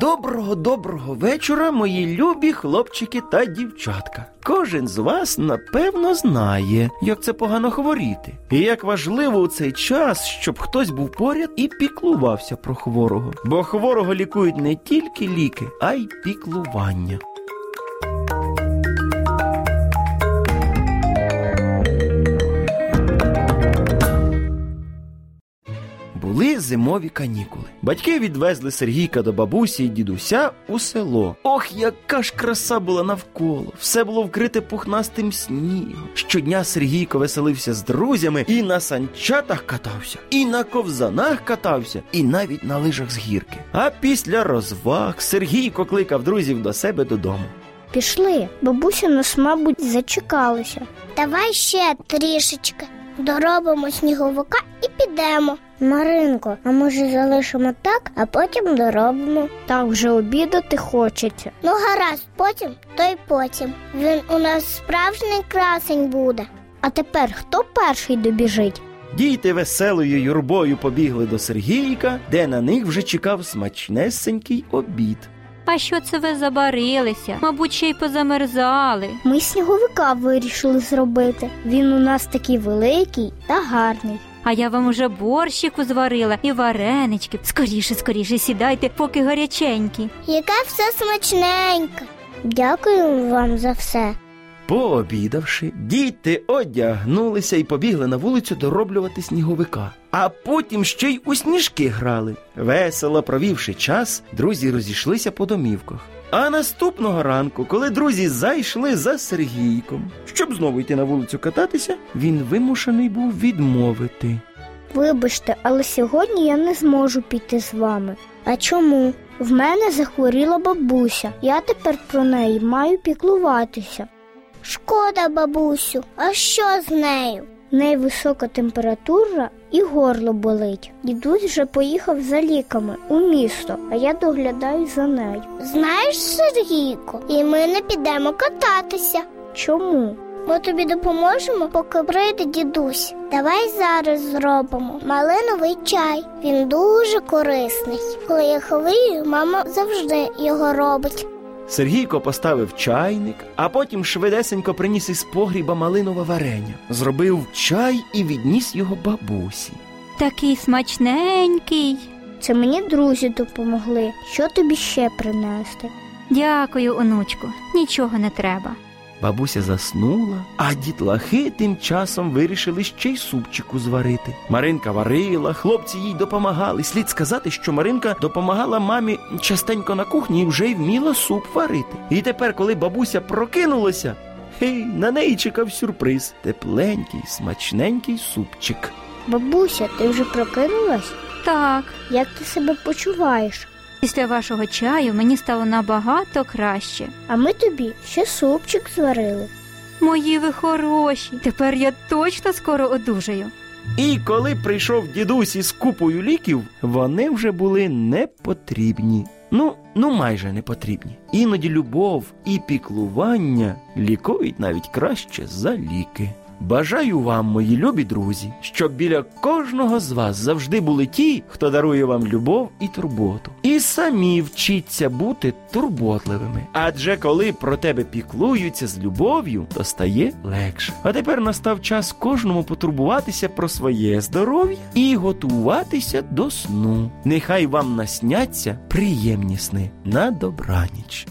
Доброго-доброго вечора, мої любі хлопчики та дівчатка. Кожен з вас, напевно, знає, як це погано хворіти. І як важливо у цей час, щоб хтось був поряд і піклувався про хворого. Бо хворого лікують не тільки ліки, а й піклування. Були зимові канікули. Батьки відвезли Сергійка до бабусі і дідуся у село. Ох, яка ж краса була навколо. Все було вкрите пухнастим снігом. Щодня Сергійко веселився з друзями, і на санчатах катався, і на ковзанах катався, і навіть на лижах з гірки. А після розваг Сергійко кликав друзів до себе додому. Пішли, бабуся нас, мабуть, зачекалася. Давай ще трішечки. Доробимо сніговика і підемо. Маринко, а може залишимо так, а потім доробимо? Так вже обідати хочеться. Ну гаразд, потім, то й потім. Він у нас справжній красень буде. А тепер хто перший добіжить? Діти веселою юрбою побігли до Сергійка, де на них вже чекав смачнесенький обід. А що це ви забарилися? Мабуть, ще й позамерзали. Ми сніговика вирішили зробити. Він у нас такий великий та гарний. А я вам уже борщику зварила і варенички. Скоріше, сідайте, поки гаряченькі. Яке все смачненьке. Дякую вам за все. Пообідавши, діти одягнулися і побігли на вулицю дороблювати сніговика. А потім ще й у сніжки грали. Весело провівши час, друзі розійшлися по домівках. А наступного ранку, коли друзі зайшли за Сергійком, щоб знову йти на вулицю кататися, він вимушений був відмовити. Вибачте, але сьогодні я не зможу піти з вами. А чому? В мене захворіла бабуся. Я тепер про неї маю піклуватися. Шкода, бабусю, а що з нею? В неї висока температура і горло болить. Дідусь вже поїхав за ліками у місто, а я доглядаю за нею. Знаєш, Сергійко, і ми не підемо кататися. Чому? Ми тобі допоможемо, поки прийде дідусь. Давай зараз зробимо малиновий чай. Він дуже корисний. Коли я хворію, мама завжди його робить. Сергійко поставив чайник, а потім швидесенько приніс із погріба малинове варення. Зробив чай і відніс його бабусі. Такий смачненький. Це мені друзі допомогли. Що тобі ще принести? Дякую, онучку. Нічого не треба. Бабуся заснула, а дітлахи тим часом вирішили ще й супчику зварити. Маринка варила, хлопці їй допомагали. Слід сказати, що Маринка допомагала мамі частенько на кухні і вже й вміла суп варити. І тепер, коли бабуся прокинулася, на неї чекав сюрприз. Тепленький, смачненький супчик. Бабуся, ти вже прокинулась? Так. Як ти себе почуваєш? Після вашого чаю мені стало набагато краще. А ми тобі ще супчик зварили. Мої ви хороші, тепер я точно скоро одужаю. І коли прийшов дідусь із купою ліків, вони вже були непотрібні. Ну майже непотрібні. Іноді любов і піклування лікують навіть краще за ліки. Бажаю вам, мої любі друзі, щоб біля кожного з вас завжди були ті, хто дарує вам любов і турботу. І самі вчіться бути турботливими. Адже коли про тебе піклуються з любов'ю, то стає легше. А тепер настав час кожному потурбуватися про своє здоров'я і готуватися до сну. Нехай вам насняться приємні сни. На добраніч.